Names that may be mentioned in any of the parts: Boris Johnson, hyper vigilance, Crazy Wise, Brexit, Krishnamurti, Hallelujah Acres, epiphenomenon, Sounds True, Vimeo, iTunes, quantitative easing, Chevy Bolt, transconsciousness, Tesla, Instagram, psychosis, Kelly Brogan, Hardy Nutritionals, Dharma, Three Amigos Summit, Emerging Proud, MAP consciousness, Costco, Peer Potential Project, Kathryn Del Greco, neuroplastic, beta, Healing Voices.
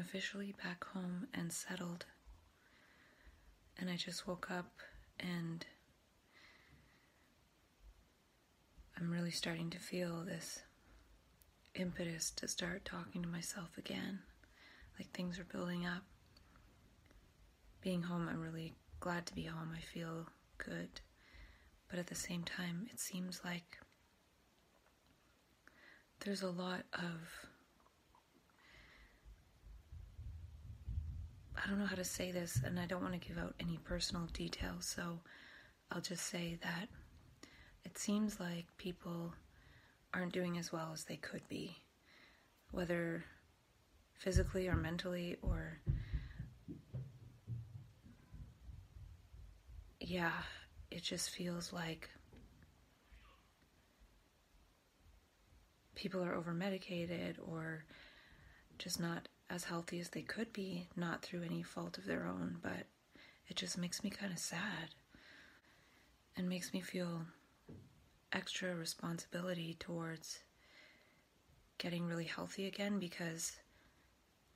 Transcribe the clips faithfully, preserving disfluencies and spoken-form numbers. Officially back home and settled, and I just woke up and I'm really starting to feel this impetus to start talking to myself again, like things are building up. Being home, I'm really glad to be home. I feel good, but at the same time it seems like there's a lot of, I don't know how to say this, and I don't want to give out any personal details, so I'll just say that it seems like people aren't doing as well as they could be, whether physically or mentally or, yeah, it just feels like people are over-medicated or just not as healthy as they could be, not through any fault of their own, but it just makes me kind of sad and makes me feel extra responsibility towards getting really healthy again, because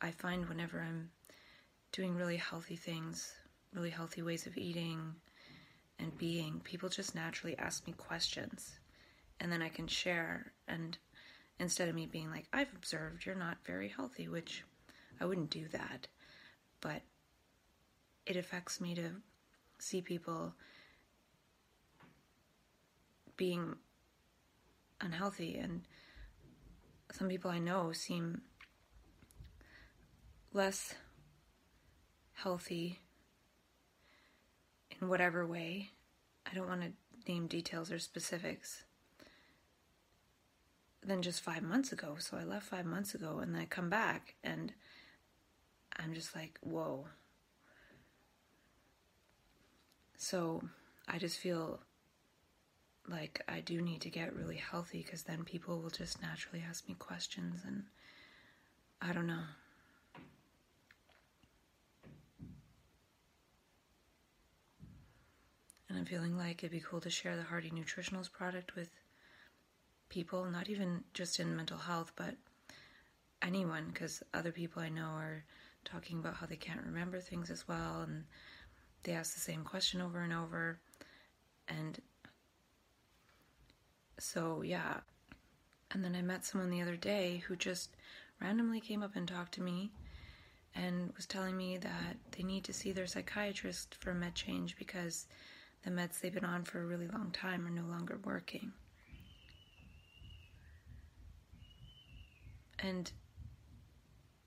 I find whenever I'm doing really healthy things, really healthy ways of eating and being, people just naturally ask me questions and then I can share, and instead of me being like, I've observed you're not very healthy, which I wouldn't do that, but it affects me to see people being unhealthy, and some people I know seem less healthy in whatever way. I don't want to name details or specifics than just five months ago. So I left five months ago and then I come back and I'm just like, whoa. So I just feel like I do need to get really healthy, because then people will just naturally ask me questions, and I don't know. And I'm feeling like it'd be cool to share the Hardy Nutritionals product with people, not even just in mental health, but anyone, because other people I know are talking about how they can't remember things as well, and they ask the same question over and over, and so yeah. And then I met someone the other day who just randomly came up and talked to me and was telling me that they need to see their psychiatrist for med change, because the meds they've been on for a really long time are no longer working. And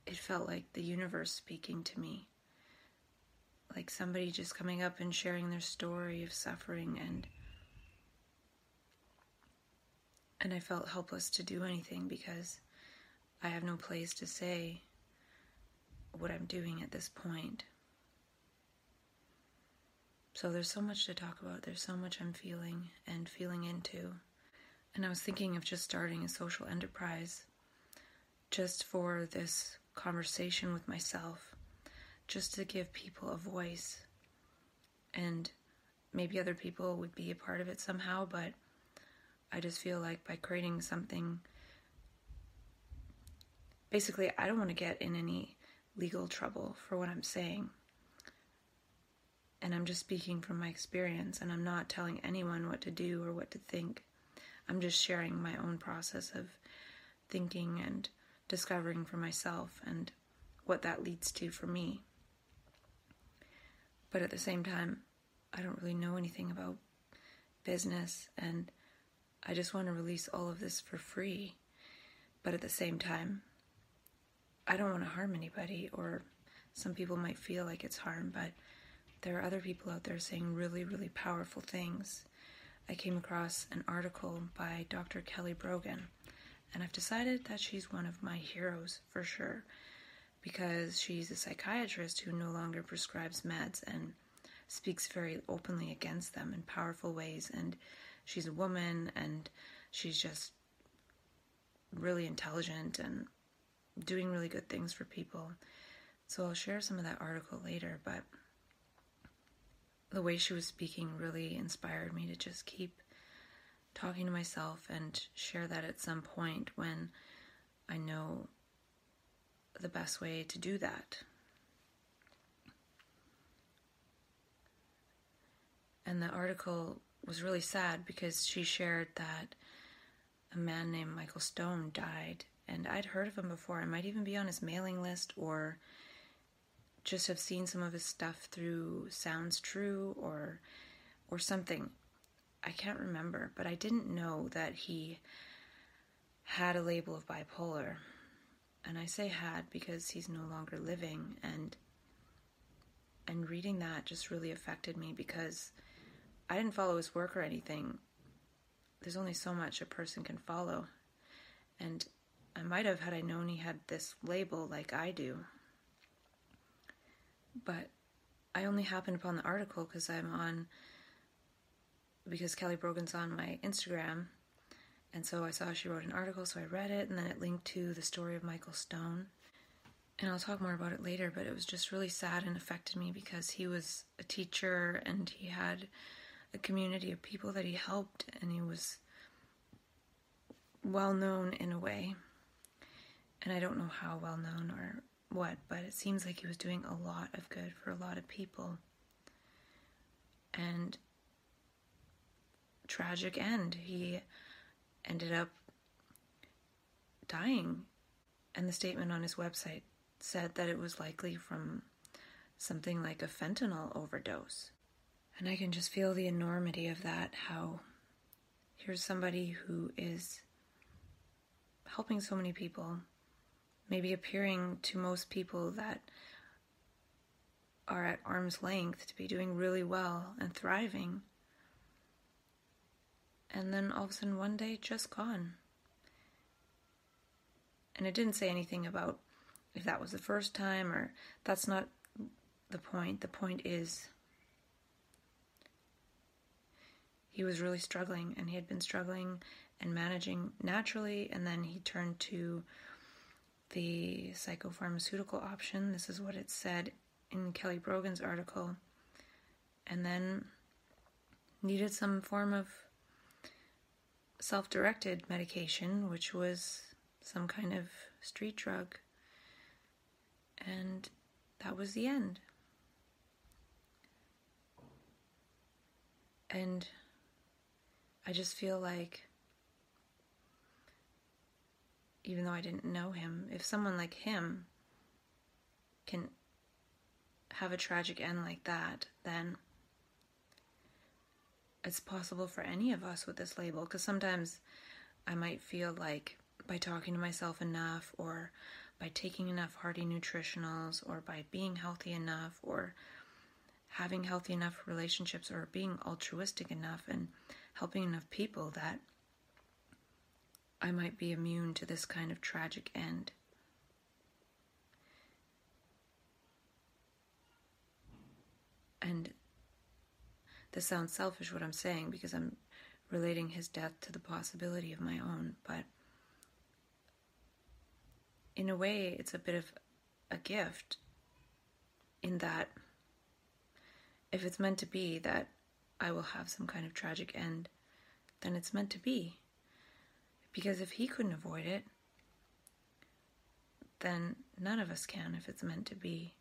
it felt like the universe speaking to me, like somebody just coming up and sharing their story of suffering, and and I felt helpless to do anything, because I have no place to say what I'm doing at this point. So there's so much to talk about, there's so much I'm feeling and feeling into, and I was thinking of just starting a social enterprise just for this conversation with myself, just to give people a voice, and maybe other people would be a part of it somehow, but I just feel like by creating something, basically I don't want to get in any legal trouble for what I'm saying, and I'm just speaking from my experience, and I'm not telling anyone what to do or what to think. I'm just sharing my own process of thinking and discovering for myself and what that leads to for me. But at the same time, I don't really know anything about business, and I just want to release all of this for free. But at the same time, I don't want to harm anybody, or some people might feel like it's harm, but there are other people out there saying really, really powerful things. I came across an article by Doctor Kelly Brogan, And I've decided that she's one of my heroes for sure, because she's a psychiatrist who no longer prescribes meds and speaks very openly against them in powerful ways. And she's a woman, and she's just really intelligent and doing really good things for people. So I'll share some of that article later, but the way she was speaking really inspired me to just keep talking to myself and share that at some point when I know the best way to do that. And the article was really sad because she shared that a man named Michael Stone died, and I'd heard of him before. I might even be on his mailing list or just have seen some of his stuff through Sounds True or or something. I can't remember, but I didn't know that he had a label of bipolar. And I say had because he's no longer living, and and reading that just really affected me because I didn't follow his work or anything. There's only so much a person can follow. And I might have had I known he had this label like I do. But I only happened upon the article because I'm on, because Kelly Brogan's on my Instagram, and so I saw she wrote an article, so I read it, and then it linked to the story of Michael Stone. And I'll talk more about it later, but it was just really sad and affected me because he was a teacher, and he had a community of people that he helped, and he was well known in a way. And I don't know how well known or what, but it seems like he was doing a lot of good for a lot of people. And tragic end. He ended up dying, and the statement on his website said that it was likely from something like a fentanyl overdose. And I can just feel the enormity of that, how here's somebody who is helping so many people, maybe appearing to most people that are at arm's length to be doing really well and thriving, and then all of a sudden one day, just gone. And it didn't say anything about if that was the first time, or that's not the point. The point is he was really struggling, and he had been struggling and managing naturally, and then he turned to the psychopharmaceutical option. This is what it said in Kelly Brogan's article. And then needed some form of self-directed medication, which was some kind of street drug, and that was the end. And I just feel like, even though I didn't know him, if someone like him can have a tragic end like that, then it's possible for any of us with this label, because sometimes I might feel like by talking to myself enough, or by taking enough Hardy Nutritionals, or by being healthy enough, or having healthy enough relationships, or being altruistic enough and helping enough people, that I might be immune to this kind of tragic end. And this sounds selfish what I'm saying, because I'm relating his death to the possibility of my own, but in a way it's a bit of a gift, in that if it's meant to be that I will have some kind of tragic end, then it's meant to be. Because if he couldn't avoid it, then none of us can if it's meant to be.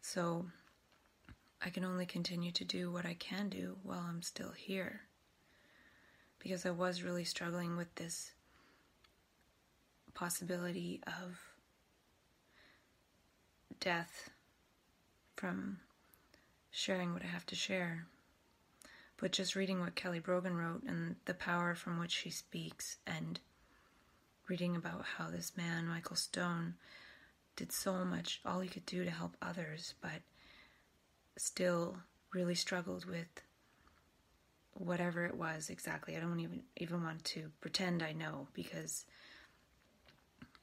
So I can only continue to do what I can do while I'm still here, because I was really struggling with this possibility of death from sharing what I have to share. But just reading what Kelly Brogan wrote and the power from which she speaks, and reading about how this man, Michael Stone, did so much, all he could do to help others, but still really struggled with whatever it was exactly. I don't even, even want to pretend I know, because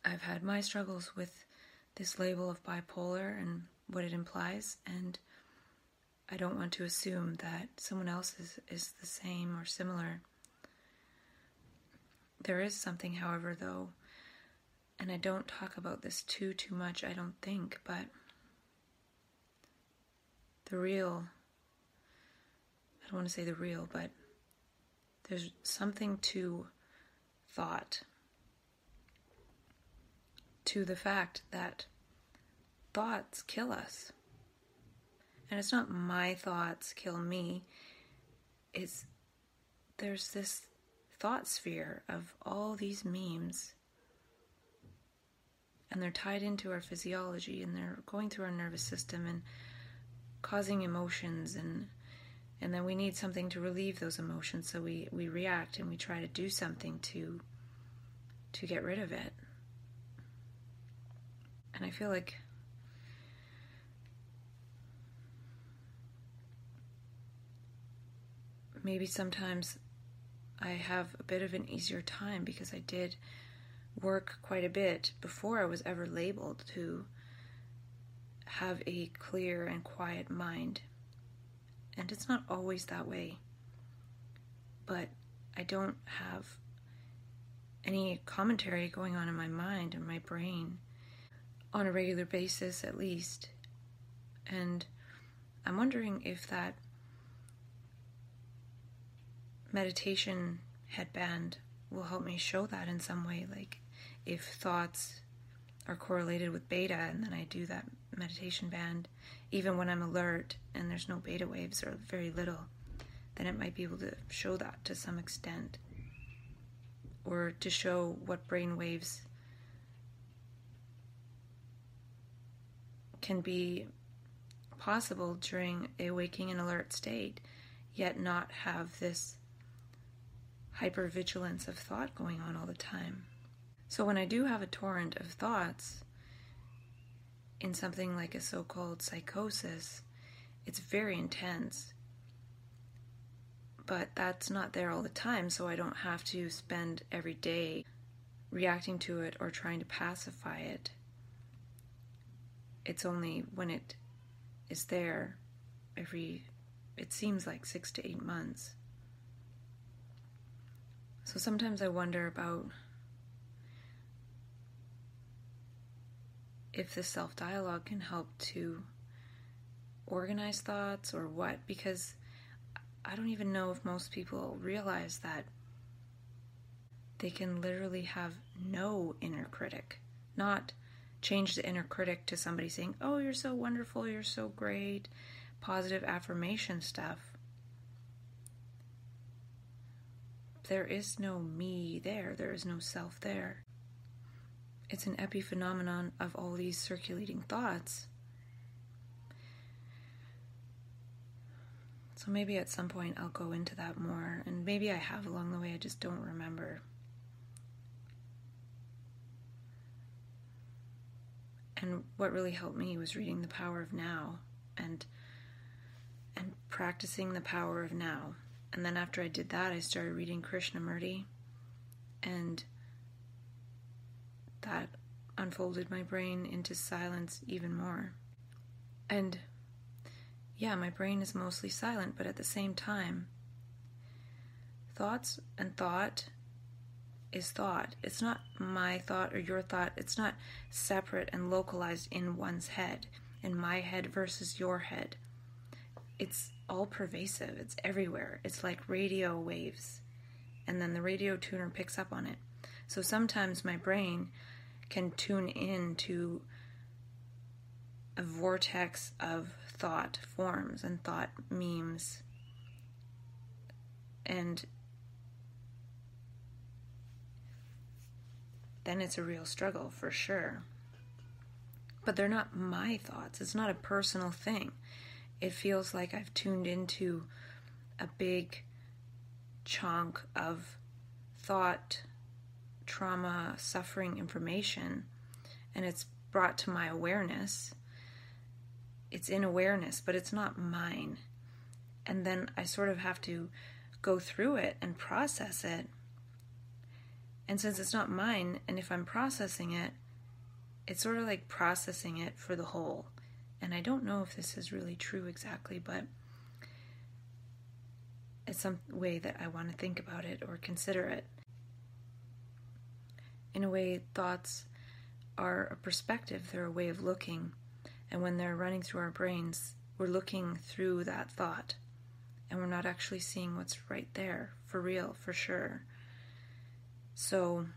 I've had my struggles with this label of bipolar and what it implies, and I don't want to assume that someone else is, is the same or similar. There is something, however, though, and I don't talk about this too, too much, I don't think, but the real, I don't want to say the real, but there's something to thought, to the fact that thoughts kill us. And it's not my thoughts kill me, it's there's this thought sphere of all these memes, and they're tied into our physiology, and they're going through our nervous system and causing emotions, and and then we need something to relieve those emotions, so we, we react and we try to do something to to get rid of it. And I feel like maybe sometimes I have a bit of an easier time because I did work quite a bit before I was ever labeled to have a clear and quiet mind. And it's not always that way. But I don't have any commentary going on in my mind and my brain on a regular basis, at least. And I'm wondering if that meditation headband will help me show that in some way, like if thoughts are correlated with beta, and then I do that meditation band, even when I'm alert and there's no beta waves or very little, then it might be able to show that to some extent, or to show what brain waves can be possible during a waking and alert state, yet not have this hypervigilance of thought going on all the time. So when I do have a torrent of thoughts in something like a so-called psychosis, it's very intense. But that's not there all the time, so I don't have to spend every day reacting to it or trying to pacify it. It's only when it is there every, it seems like six to eight months. So sometimes I wonder about if the self-dialogue can help to organize thoughts or what, because I don't even know if most people realize that they can literally have no inner critic. Not change the inner critic to somebody saying, oh, you're so wonderful, you're so great, positive affirmation stuff. There is no me there. There is no self there. It's an epiphenomenon of all these circulating thoughts. So maybe at some point I'll go into that more, and maybe I have along the way, I just don't remember. And what really helped me was reading The Power of Now and and practicing the power of now. And then after I did that, I started reading Krishnamurti, and that unfolded my brain into silence even more. And yeah, my brain is mostly silent, but at the same time, thoughts and thought is thought. It's not my thought or your thought. It's not separate and localized in one's head, in my head versus your head. It's all pervasive. It's everywhere. It's like radio waves, and then the radio tuner picks up on it. So sometimes my brain can tune in to a vortex of thought forms and thought memes, and then it's a real struggle for sure. But they're not my thoughts. It's not a personal thing. It feels like I've tuned into a big chunk of thought, trauma, suffering information, and it's brought to my awareness. It's in awareness, but it's not mine. And then I sort of have to go through it and process it. And since it's not mine, and if I'm processing it, it's sort of like processing it for the whole. And I don't know if this is really true exactly, but it's some way that I want to think about it or consider it. In a way, thoughts are a perspective. They're a way of looking. And when they're running through our brains, we're looking through that thought. And we're not actually seeing what's right there, for real, for sure. So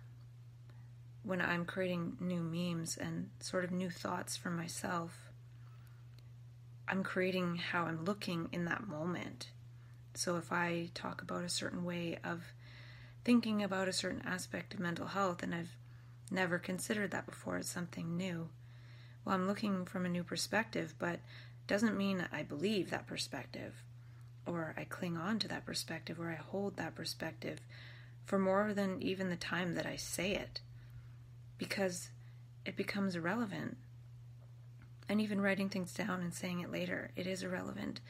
when I'm creating new memes and sort of new thoughts for myself, I'm creating how I'm looking in that moment. So if I talk about a certain way of thinking about a certain aspect of mental health, and I've never considered that before, it's something new, well, I'm looking from a new perspective, but doesn't mean I believe that perspective, or I cling on to that perspective, or I hold that perspective for more than even the time that I say it, because it becomes irrelevant. And even writing things down and saying it later, it is irrelevant.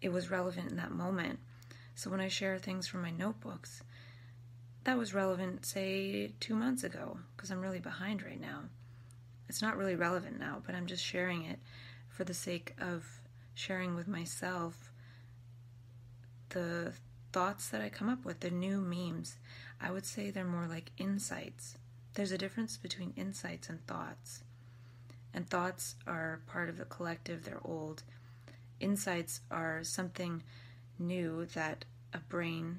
It was relevant in that moment. So when I share things from my notebooks, that was relevant, say, two months ago, because I'm really behind right now. It's not really relevant now, but I'm just sharing it for the sake of sharing with myself the thoughts that I come up with, the new memes. I would say they're more like insights. There's a difference between insights and thoughts. And thoughts are part of the collective, they're old. Insights are something new that a brain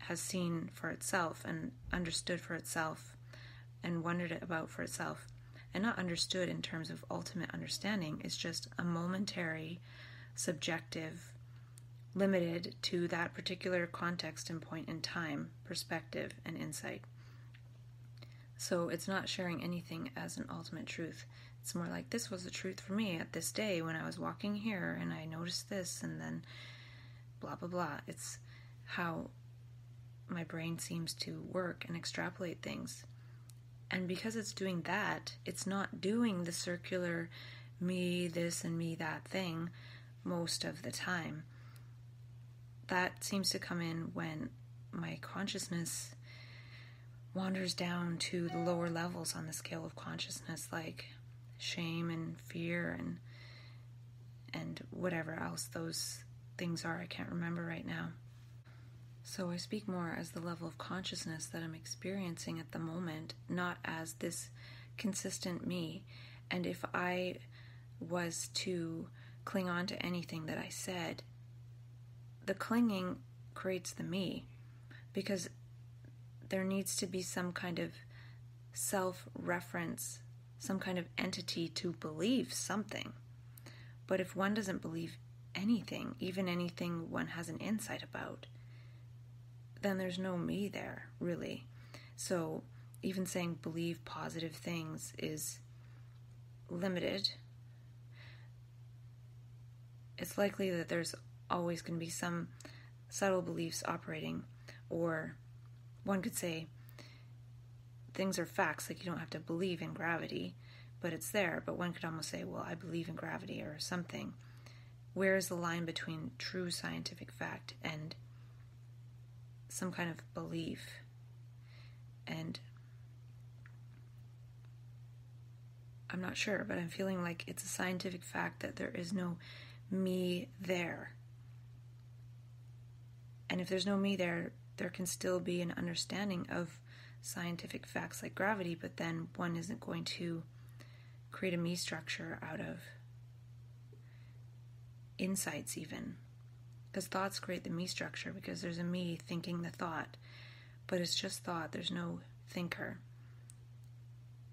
has seen for itself and understood for itself and wondered about for itself. And not understood in terms of ultimate understanding, it's just a momentary, subjective, limited to that particular context and point in time, perspective and insight. So it's not sharing anything as an ultimate truth. It's more like, this was the truth for me at this day when I was walking here and I noticed this and then blah, blah, blah. It's how my brain seems to work and extrapolate things. And because it's doing that, it's not doing the circular me this and me that thing most of the time. That seems to come in when my consciousness wanders down to the lower levels on the scale of consciousness, like shame and fear and and whatever else those things are. I can't remember right now. So I speak more as the level of consciousness that I'm experiencing at the moment, not as this consistent me. And if I was to cling on to anything that I said, the clinging creates the me, because there needs to be some kind of self-reference, some kind of entity to believe something. But if one doesn't believe anything, even anything one has an insight about, then there's no me there, really. So even saying believe positive things is limited. It's likely that there's always going to be some subtle beliefs operating, or one could say things are facts, like you don't have to believe in gravity, but it's there. But one could almost say, well, I believe in gravity or something. Where is the line between true scientific fact and some kind of belief? And I'm not sure, but I'm feeling like it's a scientific fact that there is no me there. And if there's no me there, there can still be an understanding of scientific facts like gravity, but then one isn't going to create a me structure out of insights even. Because thoughts create the me structure, because there's a me thinking the thought. But it's just thought, there's no thinker.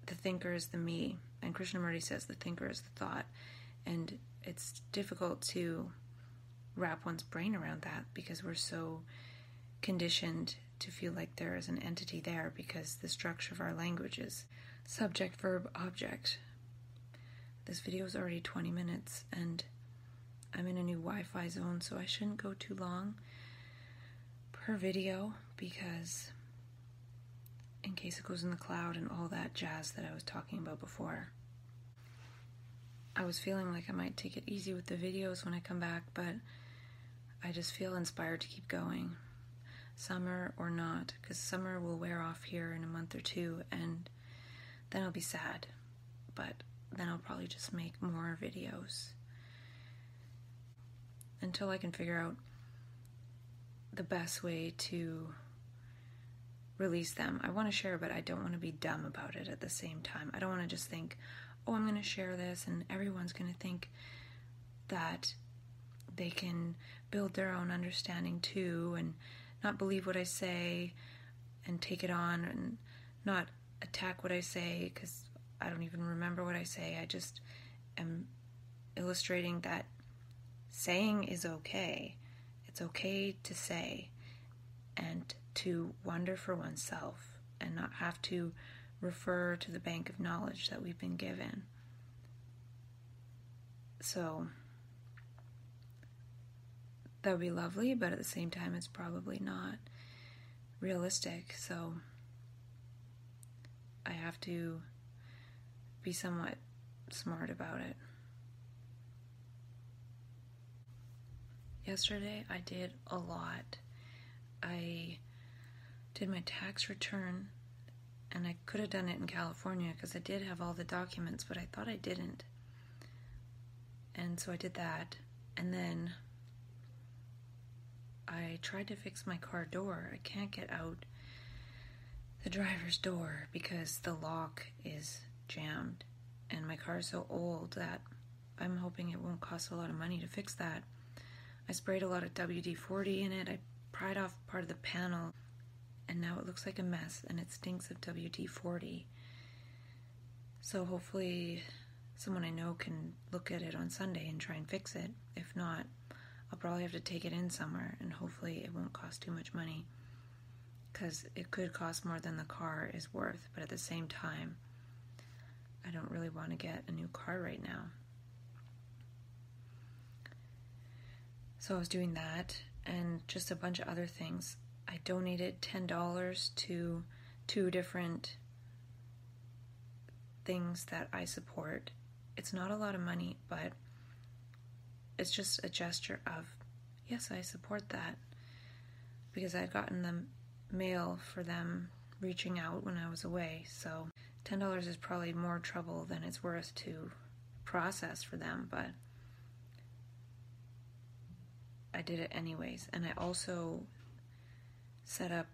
The thinker is the me. And Krishnamurti says the thinker is the thought. And it's difficult to wrap one's brain around that, because we're so conditioned to feel like there is an entity there, because the structure of our language is subject, verb, object. This video is already twenty minutes and I'm in a new Wi-Fi zone, so I shouldn't go too long per video, because in case it goes in the cloud and all that jazz that I was talking about before. I was feeling like I might take it easy with the videos when I come back, but I just feel inspired to keep going. summer or not, because summer will wear off here in a month or two, and then I'll be sad, but then I'll probably just make more videos until I can figure out the best way to release them. I want to share, but I don't want to be dumb about it at the same time. I don't want to just think, oh, I'm going to share this and everyone's going to think that they can build their own understanding too and not believe what I say and take it on and not attack what I say, because I don't even remember what I say. I just am illustrating that saying is okay. It's okay to say and to wonder for oneself and not have to refer to the bank of knowledge that we've been given. So that would be lovely, but at the same time it's probably not realistic, so I have to be somewhat smart about it. Yesterday I did a lot. I did my tax return, and I could have done it in California because I did have all the documents, but I thought I didn't. And so I did that, and then I tried to fix my car door. I can't get out the driver's door because the lock is jammed, and my car is so old that I'm hoping it won't cost a lot of money to fix that. I sprayed a lot of W D forty in it. I pried off part of the panel, and now it looks like a mess, and it stinks of W D forty. So hopefully someone I know can look at it on Sunday and try and fix it. If not, I'll probably have to take it in somewhere, and hopefully it won't cost too much money, because it could cost more than the car is worth, but at the same time, I don't really want to get a new car right now. So I was doing that, and just a bunch of other things. I donated ten dollars to two different things that I support. It's not a lot of money, but it's just a gesture of, yes, I support that, because I had gotten the mail for them reaching out when I was away, so ten dollars is probably more trouble than it's worth to process for them, but I did it anyways. And I also set up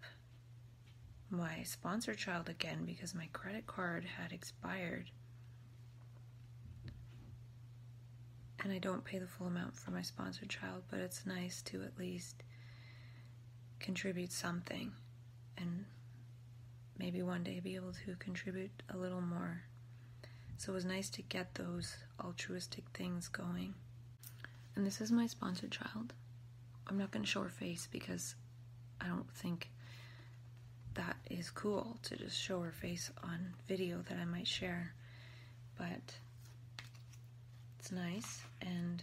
my sponsor child again because my credit card had expired, and I don't pay the full amount for my sponsor child, but it's nice to at least contribute something and maybe one day be able to contribute a little more. So it was nice to get those altruistic things going. And this is my sponsor child. I'm not going to show her face because I don't think that is cool to just show her face on video that I might share, but it's nice. And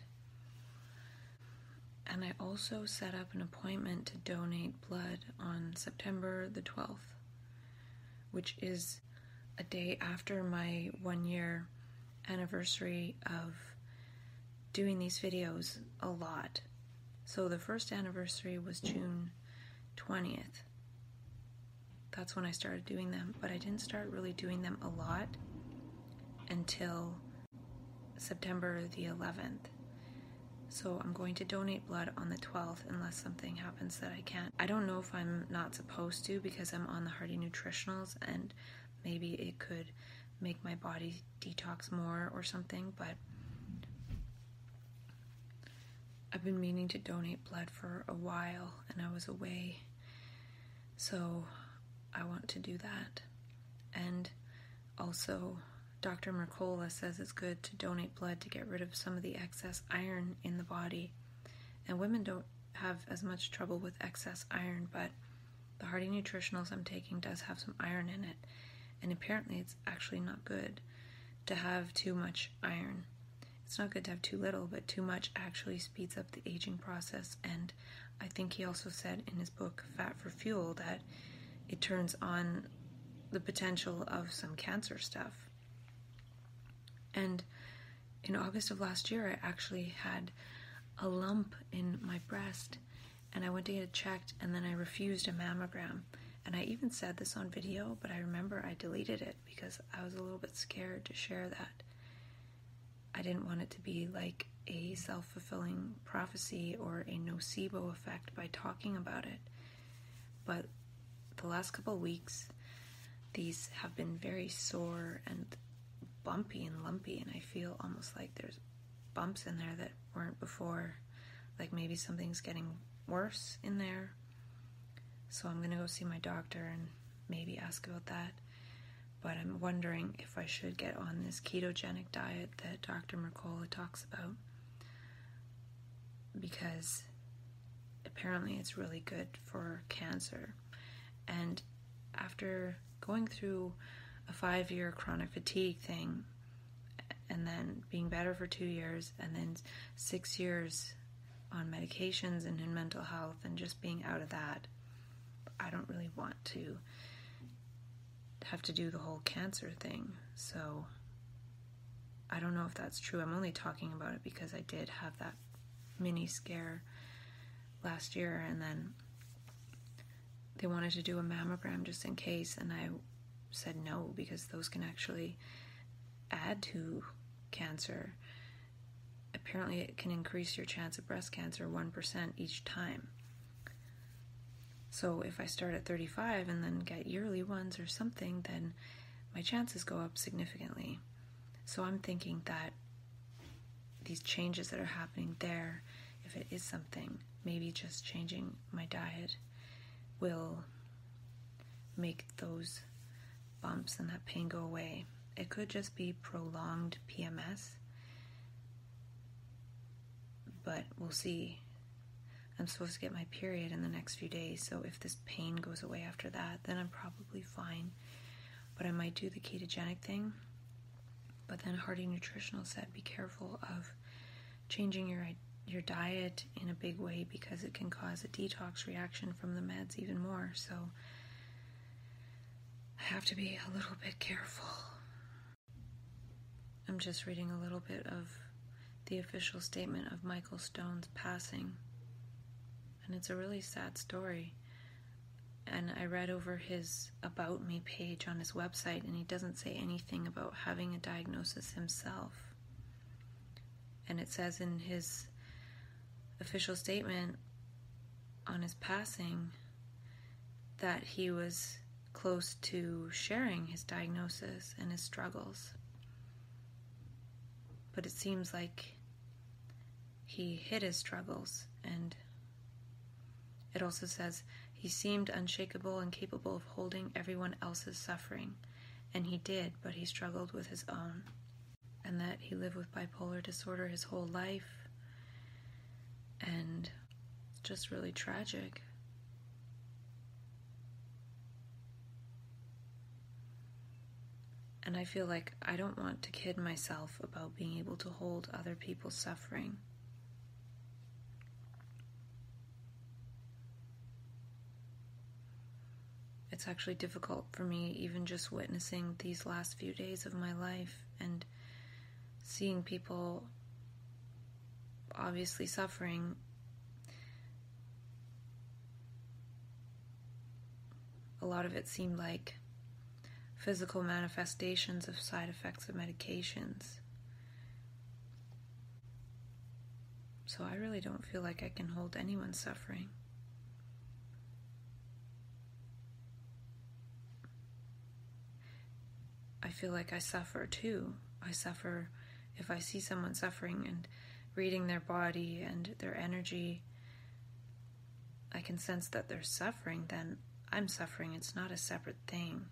and I also set up an appointment to donate blood on September the twelfth, which is a day after my one year anniversary of doing these videos a lot. So the first anniversary was June twentieth. That's when I started doing them, but I didn't start really doing them a lot until September the eleventh. So I'm going to donate blood on the twelfth unless something happens that I can't. I don't know if I'm not supposed to because I'm on the Hardy Nutritionals, and maybe it could make my body detox more or something, but I've been meaning to donate blood for a while, and I was away, so I want to do that. And also, Doctor Mercola says it's good to donate blood to get rid of some of the excess iron in the body. And women don't have as much trouble with excess iron, but the Hardy Nutritionals I'm taking does have some iron in it. And apparently it's actually not good to have too much iron. It's not good to have too little, but too much actually speeds up the aging process. And I think he also said in his book, Fat for Fuel, that it turns on the potential of some cancer stuff. And in August of last year, I actually had a lump in my breast, and I went to get it checked, and then I refused a mammogram. And I even said this on video, but I remember I deleted it because I was a little bit scared to share that. I didn't want it to be like a self-fulfilling prophecy or a nocebo effect by talking about it. But the last couple of weeks, these have been very sore and bumpy and lumpy, and I feel almost like there's bumps in there that weren't before, like maybe something's getting worse in there. So I'm going to go see my doctor and maybe ask about that. But I'm wondering if I should get on this ketogenic diet that Doctor Mercola talks about, because apparently it's really good for cancer. And after going through a five-year chronic fatigue thing, and then being better for two years, and then six years on medications and in mental health, and just being out of that, I don't really want to have to do the whole cancer thing. So I don't know if that's true. I'm only talking about it because I did have that mini scare last year, and then they wanted to do a mammogram just in case, and I said no, because those can actually add to cancer. Apparently it can increase your chance of breast cancer one percent each time. So if I start at thirty-five and then get yearly ones or something, then my chances go up significantly. So I'm thinking that these changes that are happening there, if it is something, maybe just changing my diet will make those bumps and that pain go away. It could just be prolonged P M S, but we'll see. I'm supposed to get my period in the next few days, so if this pain goes away after that, then I'm probably fine. But I might do the ketogenic thing. But then Hardy Nutritionals said be careful of changing your your diet in a big way, because it can cause a detox reaction from the meds even more. So I have to be a little bit careful. I'm just reading a little bit of the official statement of Michael Stone's passing. And it's a really sad story. And I read over his About Me page on his website, and he doesn't say anything about having a diagnosis himself. And it says in his official statement on his passing that he was close to sharing his diagnosis and his struggles. But it seems like he hid his struggles, and it also says, he seemed unshakable and capable of holding everyone else's suffering. And he did, but he struggled with his own. And that he lived with bipolar disorder his whole life. And just really tragic. And I feel like I don't want to kid myself about being able to hold other people's suffering. It's actually difficult for me, even just witnessing these last few days of my life and seeing people obviously suffering. A lot of it seemed like physical manifestations of side effects of medications. So I really don't feel like I can hold anyone's suffering. I feel like I suffer too. I suffer if I see someone suffering and reading their body and their energy. I can sense that they're suffering, then I'm suffering. It's not a separate thing.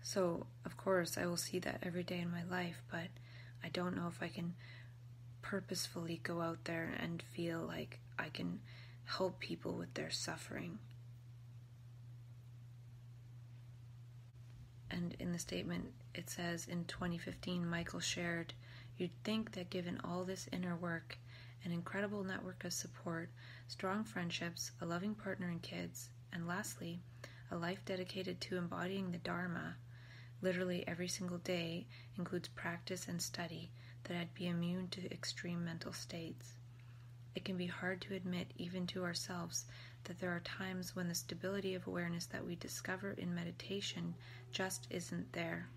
So, of course, I will see that every day in my life, but I don't know if I can purposefully go out there and feel like I can help people with their suffering. And in the statement, it says, in twenty fifteen, Michael shared, "You'd think that given all this inner work, an incredible network of support, strong friendships, a loving partner and kids, and lastly, a life dedicated to embodying the Dharma, literally every single day includes practice and study, that I'd be immune to extreme mental states. It can be hard to admit, even to ourselves, that there are times when the stability of awareness that we discover in meditation just isn't there.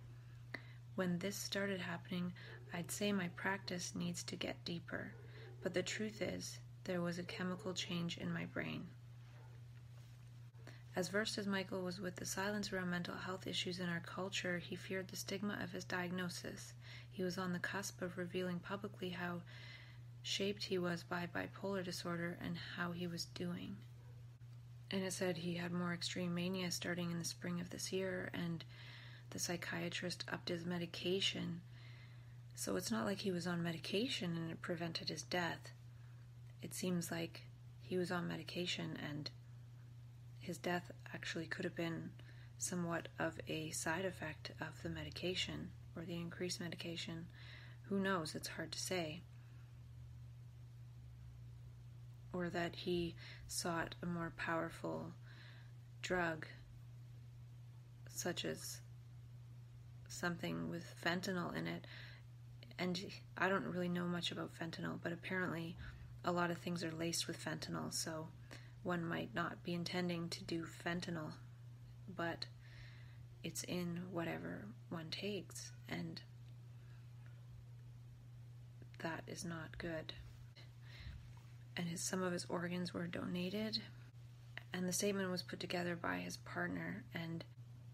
When this started happening, I'd say my practice needs to get deeper, but the truth is, there was a chemical change in my brain. As versed as Michael was with the silence around mental health issues in our culture, he feared the stigma of his diagnosis. He was on the cusp of revealing publicly how shaped he was by bipolar disorder and how he was doing. And it said he had more extreme mania starting in the spring of this year, and the psychiatrist upped his medication. So it's not like he was on medication and it prevented his death. It seems like he was on medication, and his death actually could have been somewhat of a side effect of the medication, or the increased medication. Who knows? It's hard to say. Or that he sought a more powerful drug, such as something with fentanyl in it. And I don't really know much about fentanyl, but apparently a lot of things are laced with fentanyl, so one might not be intending to do fentanyl, but it's in whatever one takes, and that is not good. And his, some of his organs were donated, and the statement was put together by his partner, and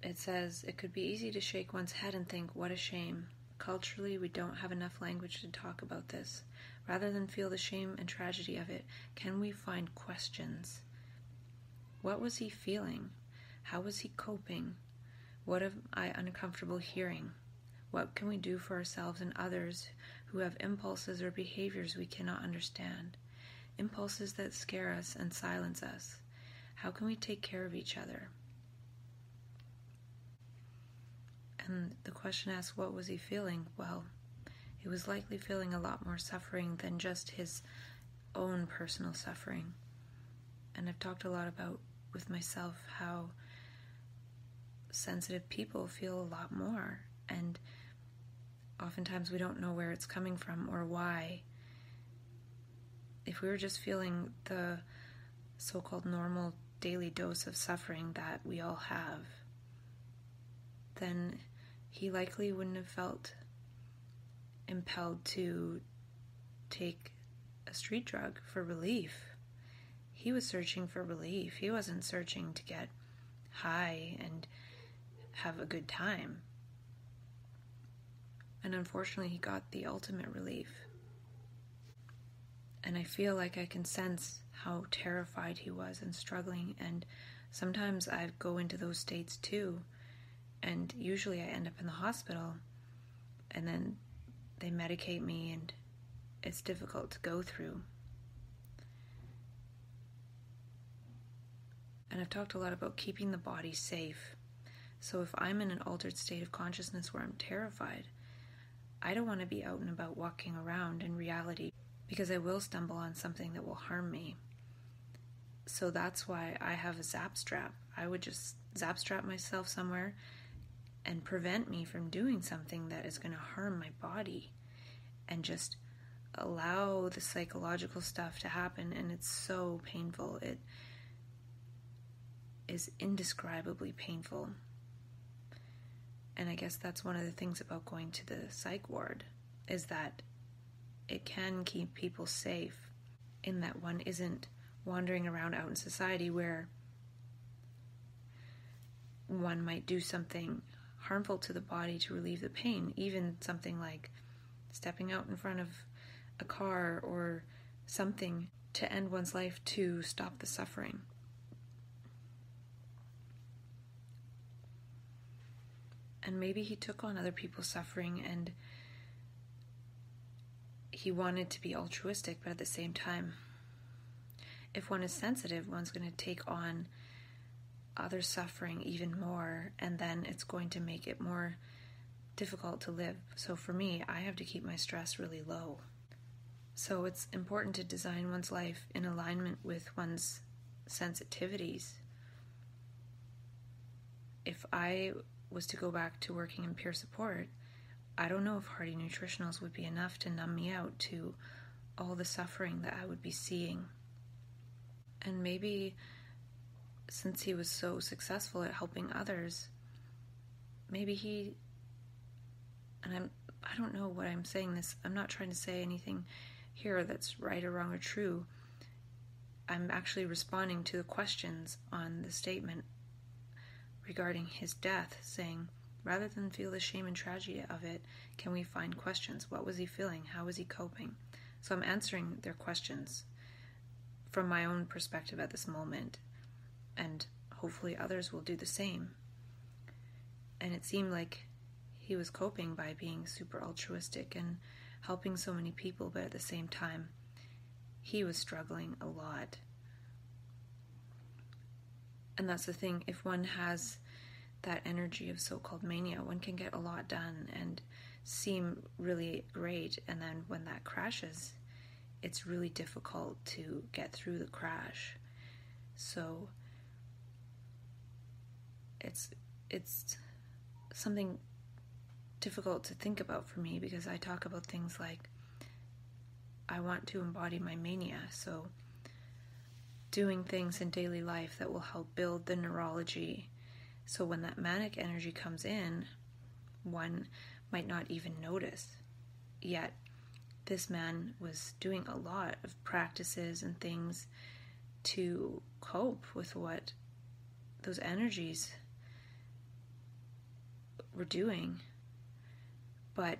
it says, "It could be easy to shake one's head and think, what a shame. Culturally, we don't have enough language to talk about this. Rather than feel the shame and tragedy of it, can we find questions? What was he feeling? How was he coping? What am I uncomfortable hearing? What can we do for ourselves and others who have impulses or behaviors we cannot understand? Impulses that scare us and silence us. How can we take care of each other?" And the question asks, what was he feeling? Well, he was likely feeling a lot more suffering than just his own personal suffering. And I've talked a lot about with myself how sensitive people feel a lot more, and oftentimes we don't know where it's coming from or why. If we were just feeling the so-called normal daily dose of suffering that we all have, then he likely wouldn't have felt impelled to take a street drug for relief. He was searching for relief. He wasn't searching to get high and have a good time. And unfortunately, he got the ultimate relief. And I feel like I can sense how terrified he was and struggling, and sometimes I go into those states too, and usually I end up in the hospital, and then they medicate me, and it's difficult to go through. And I've talked a lot about keeping the body safe. So if I'm in an altered state of consciousness where I'm terrified, I don't want to be out and about walking around in reality, because I will stumble on something that will harm me. So that's why I have a zap strap. I would just zap strap myself somewhere and prevent me from doing something that is going to harm my body, and just allow the psychological stuff to happen. And it's so painful. It is indescribably painful. And I guess that's one of the things about going to the psych ward, is that it can keep people safe, in that one isn't wandering around out in society where one might do something harmful to the body to relieve the pain, even something like stepping out in front of a car or something to end one's life to stop the suffering. And maybe he took on other people's suffering, and he wanted to be altruistic, but at the same time, if one is sensitive, one's going to take on other suffering even more, and then it's going to make it more difficult to live. So for me, I have to keep my stress really low. So it's important to design one's life in alignment with one's sensitivities. If I was to go back to working in peer support, I don't know if Hardy Nutritionals would be enough to numb me out to all the suffering that I would be seeing. And maybe since he was so successful at helping others, maybe he, and I'm, I don't know what I'm saying this, I'm not trying to say anything here that's right or wrong or true. I'm actually responding to the questions on the statement regarding his death, saying, rather than feel the shame and tragedy of it, can we find questions? What was he feeling? How was he coping? So I'm answering their questions from my own perspective at this moment, and hopefully others will do the same. And it seemed like he was coping by being super altruistic and helping so many people, but at the same time, he was struggling a lot. And that's the thing, if one has that energy of so-called mania, one can get a lot done and seem really great, and then when that crashes, it's really difficult to get through the crash. So it's it's something difficult to think about for me, because I talk about things like I want to embody my mania, so doing things in daily life that will help build the neurology. So when that manic energy comes in, one might not even notice. Yet, this man was doing a lot of practices and things to cope with what those energies were doing. But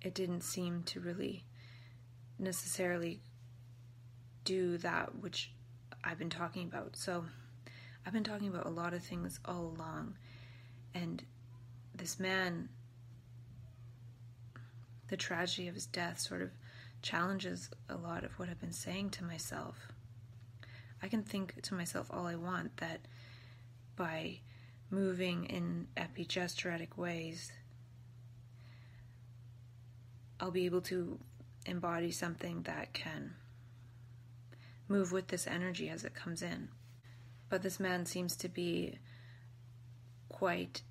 it didn't seem to really necessarily do that which I've been talking about. So I've been talking about a lot of things all along, and this man, the tragedy of his death sort of challenges a lot of what I've been saying to myself. I can think to myself all I want that by moving in epigesturetic ways, I'll be able to embody something that can move with this energy as it comes in. But this man seems to be quite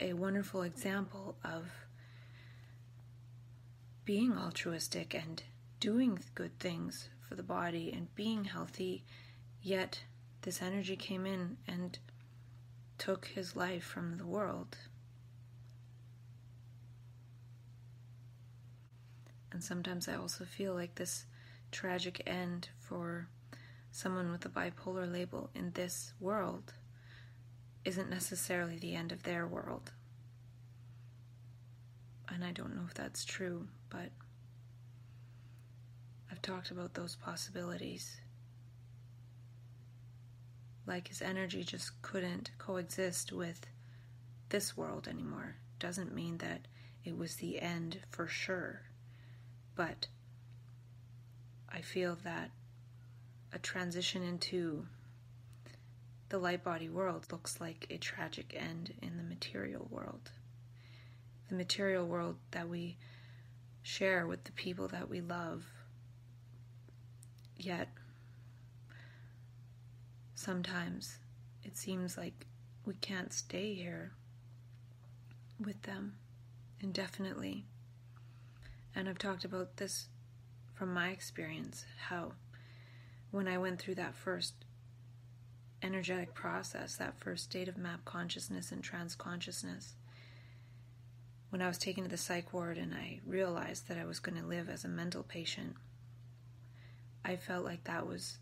a wonderful example of being altruistic and doing good things for the body and being healthy, yet this energy came in and took his life from the world. And sometimes I also feel like this tragic end for someone with a bipolar label in this world isn't necessarily the end of their world. And I don't know if that's true, but I've talked about those possibilities. Like his energy just couldn't coexist with this world anymore. Doesn't mean that it was the end for sure, but I feel that a transition into the light body world looks like a tragic end in the material world. The material world that we share with the people that we love. Yet, sometimes it seems like we can't stay here with them indefinitely. And I've talked about this from my experience, how when I went through that first energetic process, that first state of MAP consciousness and transconsciousness, when I was taken to the psych ward and I realized that I was going to live as a mental patient, I felt like that was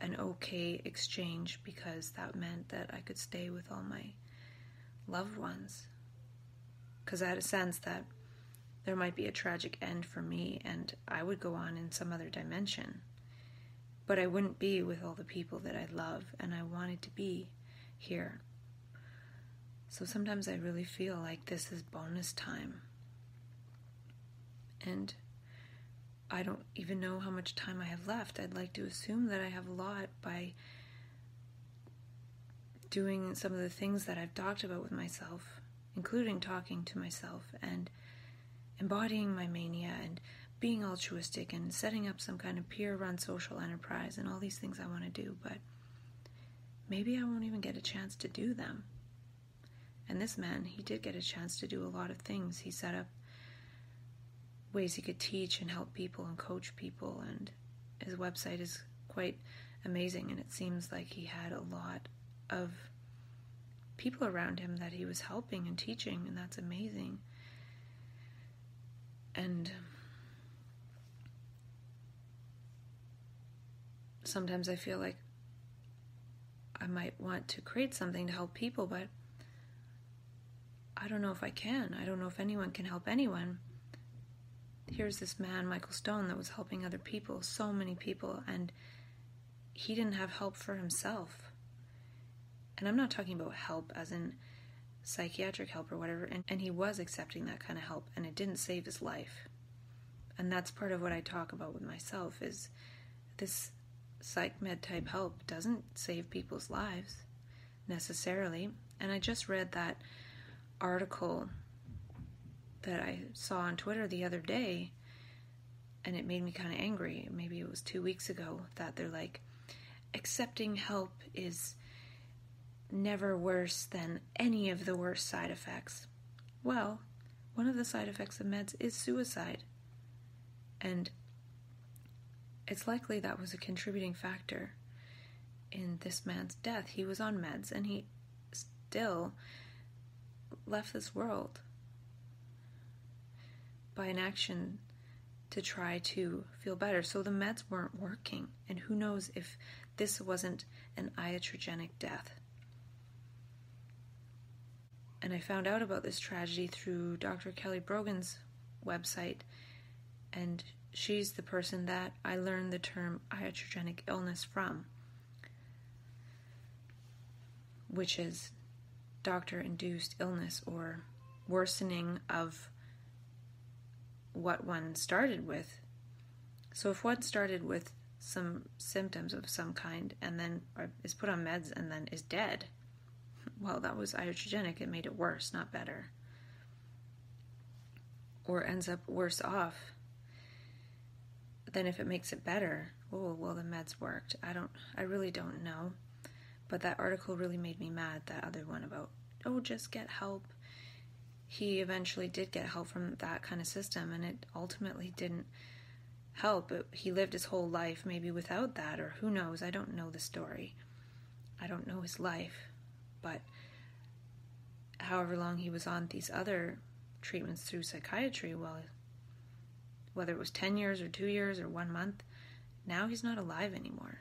an okay exchange, because that meant that I could stay with all my loved ones. Because I had a sense that there might be a tragic end for me and I would go on in some other dimension. But I wouldn't be with all the people that I love, and I wanted to be here. So sometimes I really feel like this is bonus time. And I don't even know how much time I have left. I'd like to assume that I have a lot by doing some of the things that I've talked about with myself, including talking to myself and embodying my mania and being altruistic and setting up some kind of peer-run social enterprise and all these things I want to do, but maybe I won't even get a chance to do them. And this man, he did get a chance to do a lot of things. He set up ways he could teach and help people and coach people, and his website is quite amazing, and it seems like he had a lot of people around him that he was helping and teaching, and that's amazing. And sometimes I feel like I might want to create something to help people, but I don't know if I can. I don't know if anyone can help anyone. Here's this man, Michael Stone, that was helping other people, so many people, and he didn't have help for himself. And I'm not talking about help as in psychiatric help or whatever, and, and he was accepting that kind of help, and it didn't save his life. And that's part of what I talk about with myself, is this psych med type help doesn't save people's lives necessarily. And I just read that article that I saw on Twitter the other day, and it made me kind of angry. Maybe it was two weeks ago, that they're like, accepting help is never worse than any of the worst side effects. Well, one of the side effects of meds is suicide, and it's likely that was a contributing factor in this man's death. He was on meds, and he still left this world by an action to try to feel better. So the meds weren't working, and who knows if this wasn't an iatrogenic death. And I found out about this tragedy through Doctor Kelly Brogan's website, and she's the person that I learned the term iatrogenic illness from, which is doctor-induced illness or worsening of what one started with. So if one started with some symptoms of some kind and then is put on meds and then is dead, well, that was iatrogenic. It made it worse, not better. Or ends up worse off than if it makes it better. Oh, well, the meds worked. I don't, I really don't know. But that article really made me mad, that other one about, oh, just get help. He eventually did get help from that kind of system, and it ultimately didn't help. It, he lived his whole life maybe without that, or who knows. I don't know the story. I don't know his life. But however long he was on these other treatments through psychiatry, well, whether it was ten years or two years or one month, now he's not alive anymore.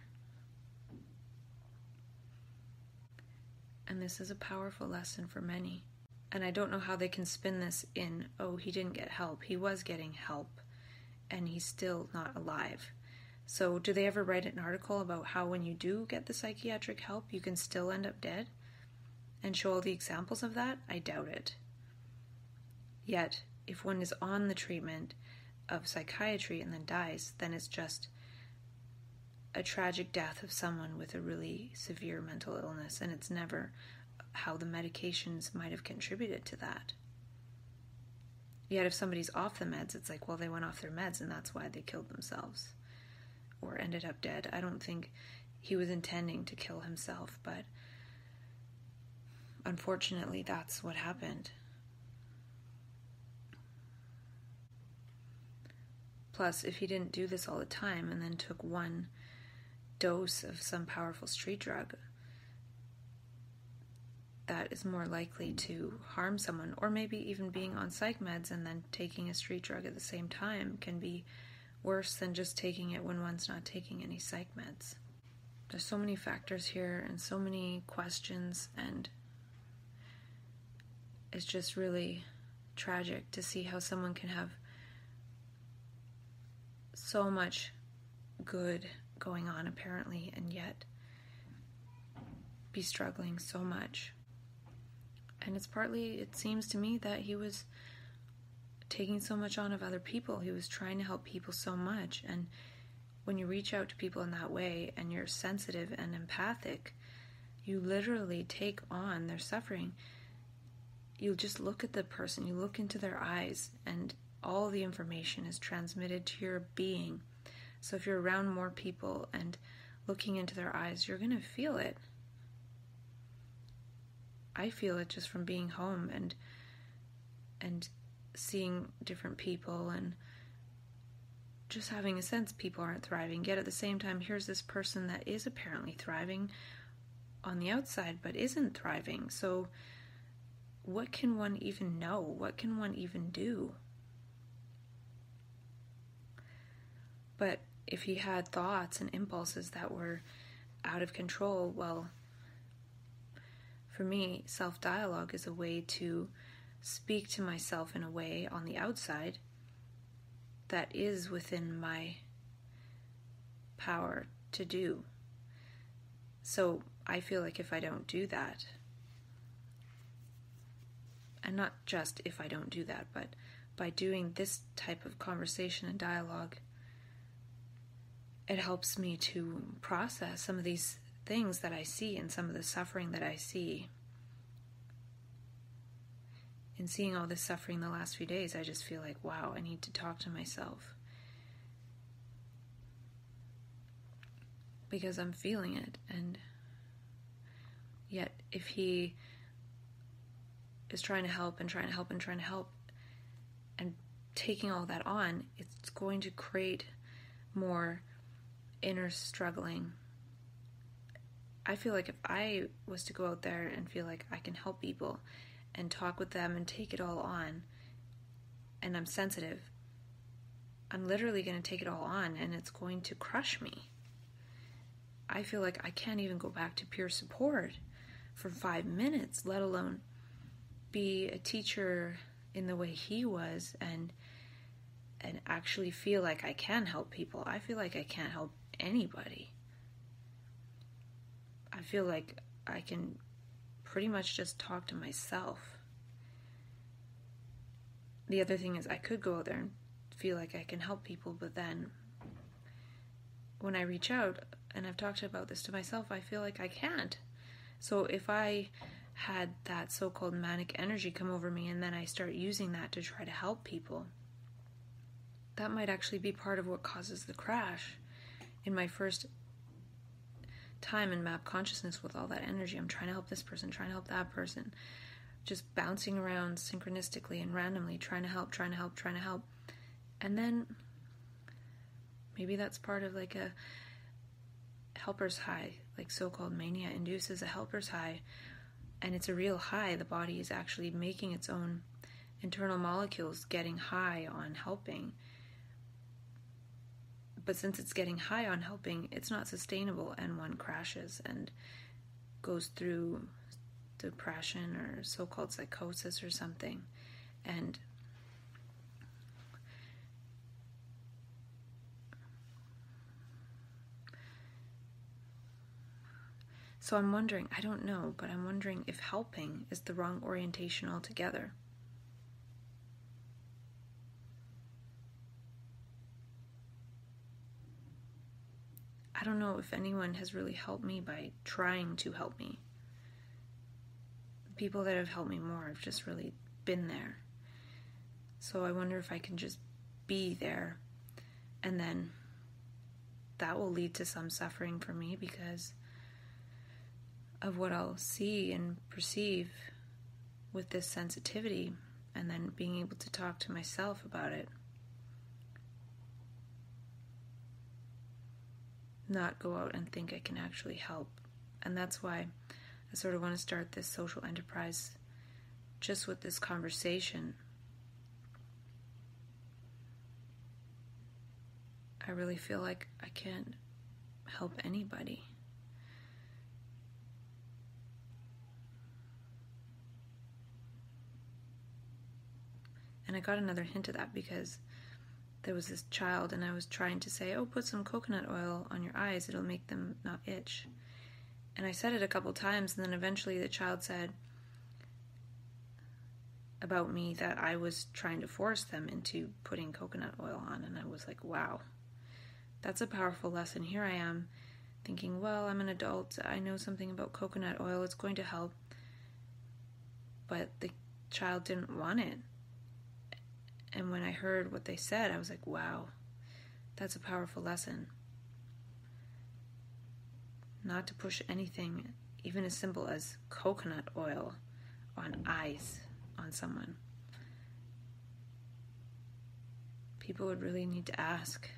And this is a powerful lesson for many. And I don't know how they can spin this in, oh, he didn't get help. He was getting help, and he's still not alive. So do they ever write an article about how when you do get the psychiatric help, you can still end up dead? And show all the examples of that? I doubt it. Yet, if one is on the treatment of psychiatry and then dies, then it's just a tragic death of someone with a really severe mental illness, and it's never how the medications might have contributed to that. Yet if somebody's off the meds, it's like, well, they went off their meds and that's why they killed themselves or ended up dead. I don't think he was intending to kill himself, but unfortunately that's what happened. Plus, if he didn't do this all the time and then took one dose of some powerful street drug, that is more likely to harm someone. Or maybe even being on psych meds and then taking a street drug at the same time can be worse than just taking it when one's not taking any psych meds. There's so many factors here and so many questions, and it's just really tragic to see how someone can have so much good going on apparently, and yet be struggling so much. And it's partly, it seems to me, that he was taking so much on of other people. He was trying to help people so much. And when you reach out to people in that way and you're sensitive and empathic, you literally take on their suffering. You just look at the person, you look into their eyes, and all the information is transmitted to your being. So if you're around more people and looking into their eyes, you're going to feel it. I feel it just from being home and and seeing different people and just having a sense people aren't thriving. Yet at the same time, here's this person that is apparently thriving on the outside, but isn't thriving. So what can one even know? What can one even do? But if he had thoughts and impulses that were out of control, well, for me, self-dialogue is a way to speak to myself in a way on the outside that is within my power to do. So I feel like if I don't do that, and not just if I don't do that, but by doing this type of conversation and dialogue, it helps me to process some of these things that I see and some of the suffering that I see. And seeing all this suffering the last few days, I just feel like, wow, I need to talk to myself. Because I'm feeling it. And yet, if he is trying to help and trying to help and trying to help and taking all that on, it's going to create more inner struggling. I feel like if I was to go out there and feel like I can help people and talk with them and take it all on, and I'm sensitive, I'm literally going to take it all on and it's going to crush me. I feel like I can't even go back to peer support for five minutes, let alone be a teacher in the way he was and and actually feel like I can help people. I feel like I can't help anybody. I feel like I can pretty much just talk to myself. The other thing is I could go out there and feel like I can help people, but then when I reach out, and I've talked about this to myself, I feel like I can't. So if I had that so-called manic energy come over me and then I start using that to try to help people, that might actually be part of what causes the crash. In my first time in MAP consciousness with all that energy, I'm trying to help this person, trying to help that person, just bouncing around synchronistically and randomly, trying to help, trying to help, trying to help. And then maybe that's part of like a helper's high, like so-called mania induces a helper's high, and it's a real high. The body is actually making its own internal molecules getting high on helping. But since it's getting high on helping, it's not sustainable, and one crashes and goes through depression or so-called psychosis or something. And so I'm wondering, I don't know, but I'm wondering if helping is the wrong orientation altogether. I don't know if anyone has really helped me by trying to help me. The people that have helped me more have just really been there. So I wonder if I can just be there, and then that will lead to some suffering for me because of what I'll see and perceive with this sensitivity, and then being able to talk to myself about it. Not go out and think I can actually help. And that's why I sort of want to start this social enterprise just with this conversation. I really feel like I can't help anybody. And I got another hint of that because there was this child and I was trying to say, oh, put some coconut oil on your eyes, it'll make them not itch. And I said it a couple times, and then eventually the child said about me that I was trying to force them into putting coconut oil on. And I was like, wow, that's a powerful lesson. Here I am thinking, well, I'm an adult, I know something about coconut oil, it's going to help. But the child didn't want it. And when I heard what they said, I was like, wow, that's a powerful lesson. Not to push anything, even as simple as coconut oil, on eyes on someone. People would really need to ask.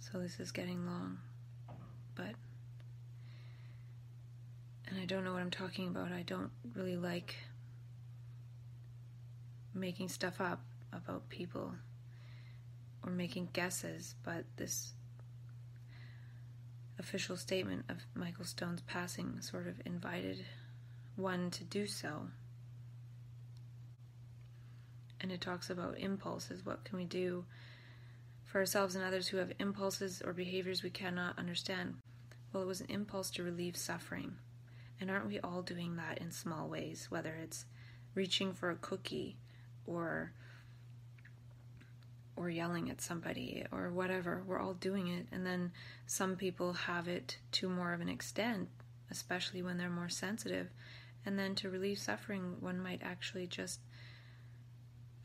So this is getting long, but, and I don't know what I'm talking about. I don't really like making stuff up about people or making guesses, but this official statement of Michael Stone's passing sort of invited one to do so. And it talks about impulses. What can we do for ourselves and others who have impulses or behaviors we cannot understand? Well, it was an impulse to relieve suffering. And aren't we all doing that in small ways, whether it's reaching for a cookie or or yelling at somebody or whatever? We're all doing it. And then some people have it to more of an extent, especially when they're more sensitive. And then to relieve suffering, one might actually just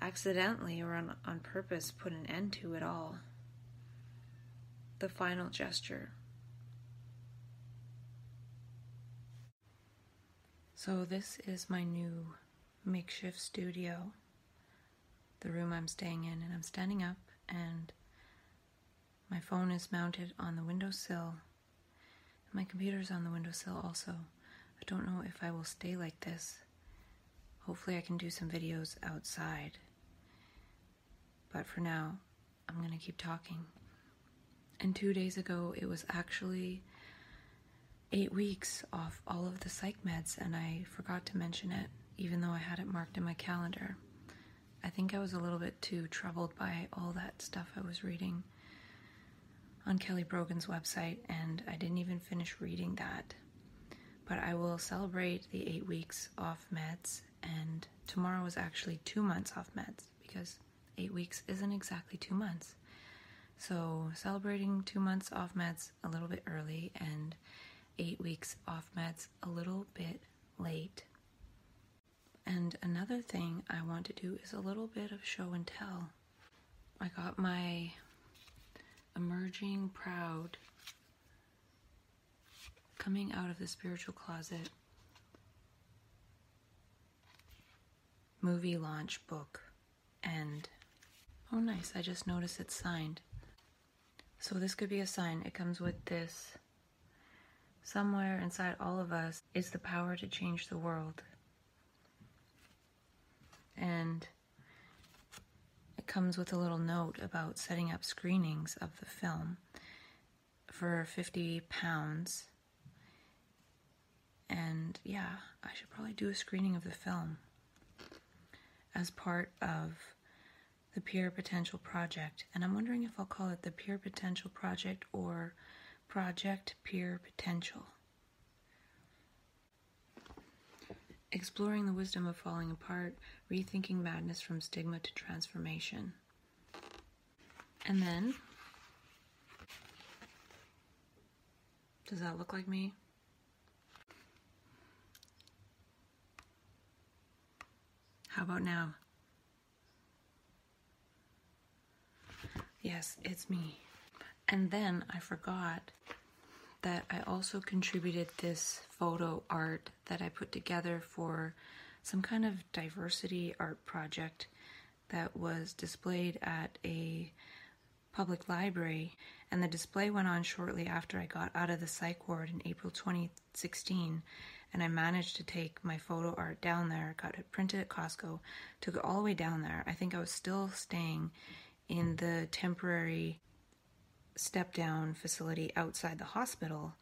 accidentally or on, on purpose put an end to it all. The final gesture. So this is my new makeshift studio, the room I'm staying in, and I'm standing up and my phone is mounted on the windowsill. My computer's on the windowsill also. I don't know if I will stay like this. Hopefully I can do some videos outside. But for now, I'm gonna keep talking. And two days ago, it was actually eight weeks off all of the psych meds, and I forgot to mention it, even though I had it marked in my calendar. I think I was a little bit too troubled by all that stuff I was reading on Kelly Brogan's website, and I didn't even finish reading that. But I will celebrate the eight weeks off meds, and tomorrow is actually two months off meds, because eight weeks isn't exactly two months. So celebrating two months off meds a little bit early, and eight weeks off meds a little bit late. And another thing I want to do is a little bit of show and tell. I got my Emerging Proud Coming Out of the Spiritual Closet movie launch book. And, oh nice, I just noticed it's signed. So this could be a sign. It comes with this. Somewhere inside all of us is the power to change the world. And it comes with a little note about setting up screenings of the film for fifty pounds. And yeah, I should probably do a screening of the film as part of the Peer Potential Project. And I'm wondering if I'll call it the Peer Potential Project or Project Peer Potential. Exploring the wisdom of falling apart, rethinking madness from stigma to transformation. And then, does that look like me? How about now? Yes, it's me. And then I forgot that I also contributed this photo art that I put together for some kind of diversity art project that was displayed at a public library, and the display went on shortly after I got out of the psych ward in April twenty sixteen, and I managed to take my photo art down there, got it printed at Costco, took it all the way down there. I think I was still staying in the temporary step-down facility outside the hospital,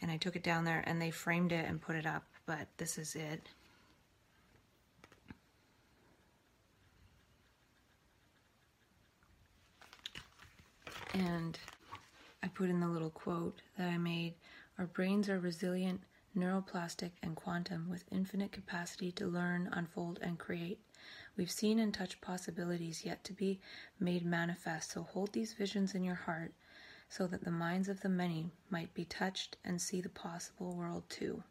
and I took it down there and they framed it and put it up, but this is it. And I put in the little quote that I made: our brains are resilient, neuroplastic, and quantum, with infinite capacity to learn, unfold, and create. We've seen and touched possibilities yet to be made manifest, so hold these visions in your heart, so that the minds of the many might be touched and see the possible world too.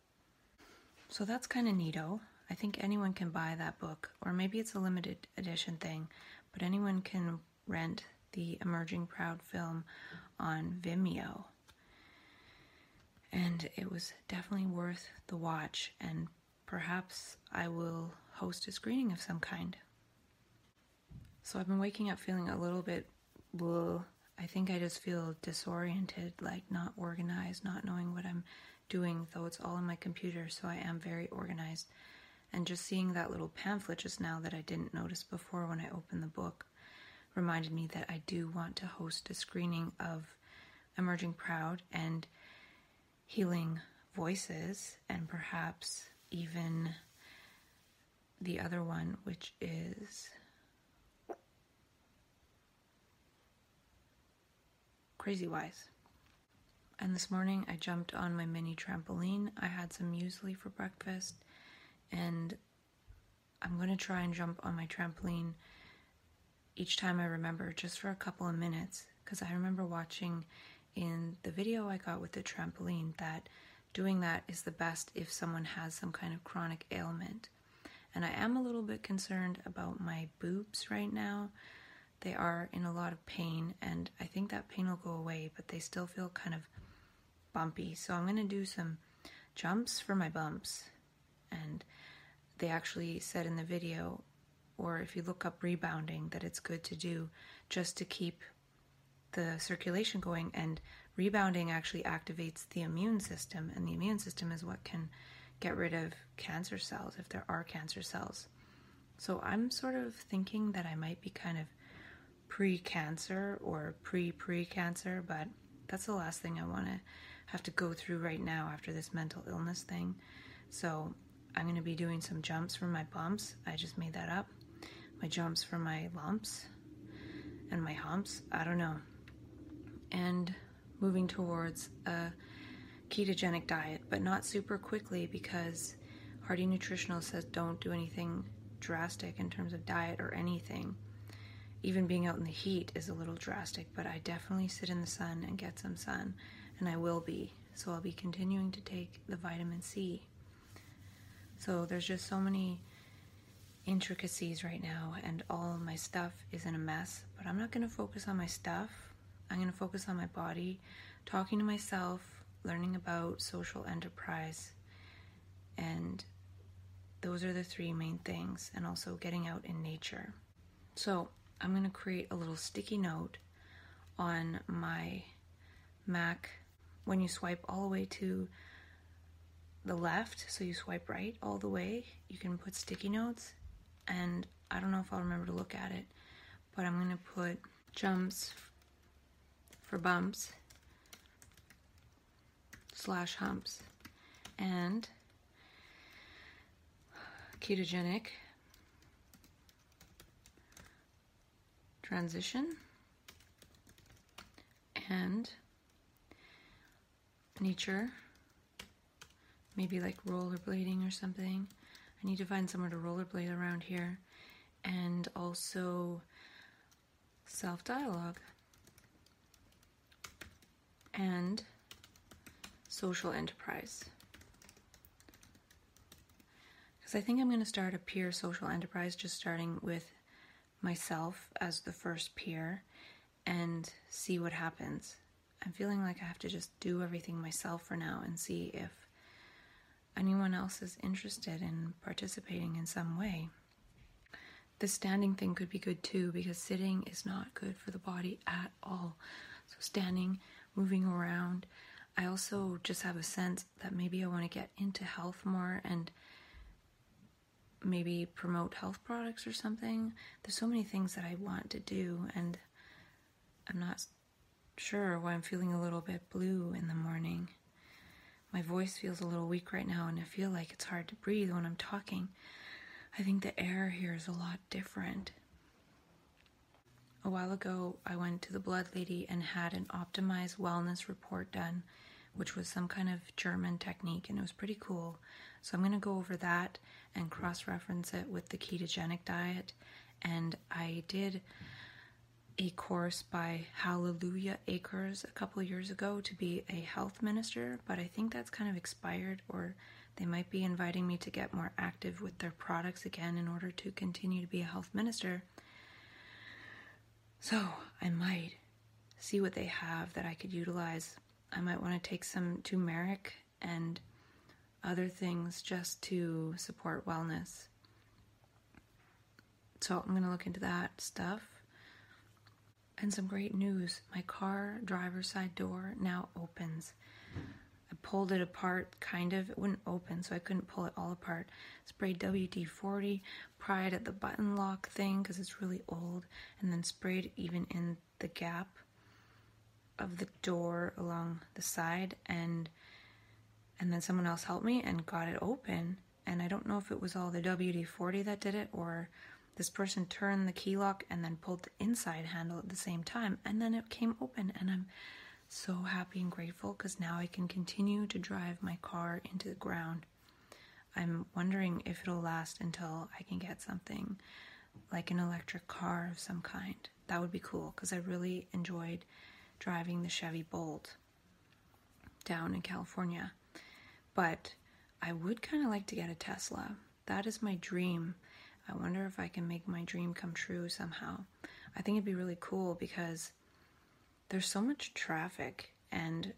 So that's kind of neato. I think anyone can buy that book, or maybe it's a limited edition thing, but anyone can rent the Emerging Proud film on Vimeo. And it was definitely worth the watch, and perhaps I will host a screening of some kind. So I've been waking up feeling a little bit bleh. I think I just feel disoriented, like not organized, not knowing what I'm doing, though it's all in my computer, so I am very organized. And just seeing that little pamphlet just now that I didn't notice before when I opened the book reminded me that I do want to host a screening of Emerging Proud and Healing Voices, and perhaps even the other one, which is Crazy Wise. And this morning I jumped on my mini trampoline. I had some muesli for breakfast, and I'm going to try and jump on my trampoline each time I remember, just for a couple of minutes, because I remember watching in the video I got with the trampoline that doing that is the best if someone has some kind of chronic ailment. And I am a little bit concerned about my boobs right now. They are in a lot of pain, and I think that pain will go away, but they still feel kind of bumpy. So I'm going to do some jumps for my bumps. And they actually said in the video, or if you look up rebounding, that it's good to do just to keep the circulation going, and rebounding actually activates the immune system, and the immune system is what can get rid of cancer cells if there are cancer cells. So I'm sort of thinking that I might be kind of pre-cancer or pre-pre-cancer, but that's the last thing I want to have to go through right now after this mental illness thing. So I'm going to be doing some jumps for my bumps. I just made that up. My jumps for my lumps and my humps. I don't know. And moving towards a ketogenic diet, but not super quickly, because Hardy Nutritionals says don't do anything drastic in terms of diet or anything. Even being out in the heat is a little drastic, but I definitely sit in the sun and get some sun, and I will be. So I'll be continuing to take the vitamin C. So there's just so many intricacies right now, and all my stuff is in a mess, but I'm not going to focus on my stuff. I'm going to focus on my body, talking to myself, learning about social enterprise, and those are the three main things, and also getting out in nature. So I'm going to create a little sticky note on my Mac. When you swipe all the way to the left, so you swipe right all the way, you can put sticky notes, and I don't know if I'll remember to look at it, but I'm going to put jumps for bumps slash humps and ketogenic transition and nature. Maybe like rollerblading or something. I need to find somewhere to rollerblade around here. And also self-dialogue. And social enterprise. Because I think I'm going to start a peer social enterprise, just starting with myself as the first peer, and see what happens. I'm feeling like I have to just do everything myself for now and see if anyone else is interested in participating in some way. The standing thing could be good too, because sitting is not good for the body at all. So standing, moving around. I also just have a sense that maybe I want to get into health more and maybe promote health products or something. There's so many things that I want to do, and I'm not sure why I'm feeling a little bit blue in the morning. My voice feels a little weak right now, and I feel like it's hard to breathe when I'm talking. I think the air here is a lot different. A while ago, I went to the blood lady and had an optimized wellness report done, which was some kind of German technique, and it was pretty cool. So I'm going to go over that and cross-reference it with the ketogenic diet. And I did a course by Hallelujah Acres a couple years ago to be a health minister, but I think that's kind of expired, or they might be inviting me to get more active with their products again in order to continue to be a health minister. So I might see what they have that I could utilize. I might want to take some turmeric and other things just to support wellness. So I'm going to look into that stuff. And some great news. My car driver's side door now opens. I pulled it apart, kind of. It wouldn't open, so I couldn't pull it all apart. Sprayed W D forty, pried at the button lock thing because it's really old, and then sprayed even in the gap of the door along the side. And and then someone else helped me and got it open. And I don't know if it was all the W D forty that did it, or this person turned the key lock and then pulled the inside handle at the same time, and then it came open, and I'm so happy and grateful because now I can continue to drive my car into the ground. I'm wondering if it'll last until I can get something like an electric car of some kind. That would be cool because I really enjoyed driving the Chevy Bolt down in California. But I would kind of like to get a Tesla. That is my dream. I wonder if I can make my dream come true somehow. I think it'd be really cool because there's so much traffic, and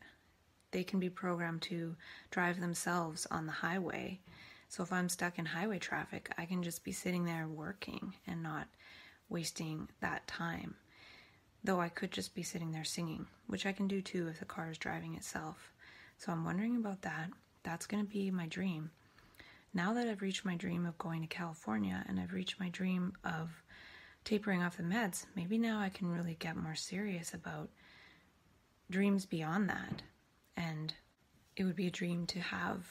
they can be programmed to drive themselves on the highway. So if I'm stuck in highway traffic, I can just be sitting there working and not wasting that time. Though I could just be sitting there singing, which I can do too if the car is driving itself. So I'm wondering about that. That's going to be my dream. Now that I've reached my dream of going to California, and I've reached my dream of tapering off the meds, maybe now I can really get more serious about dreams beyond that. And it would be a dream to have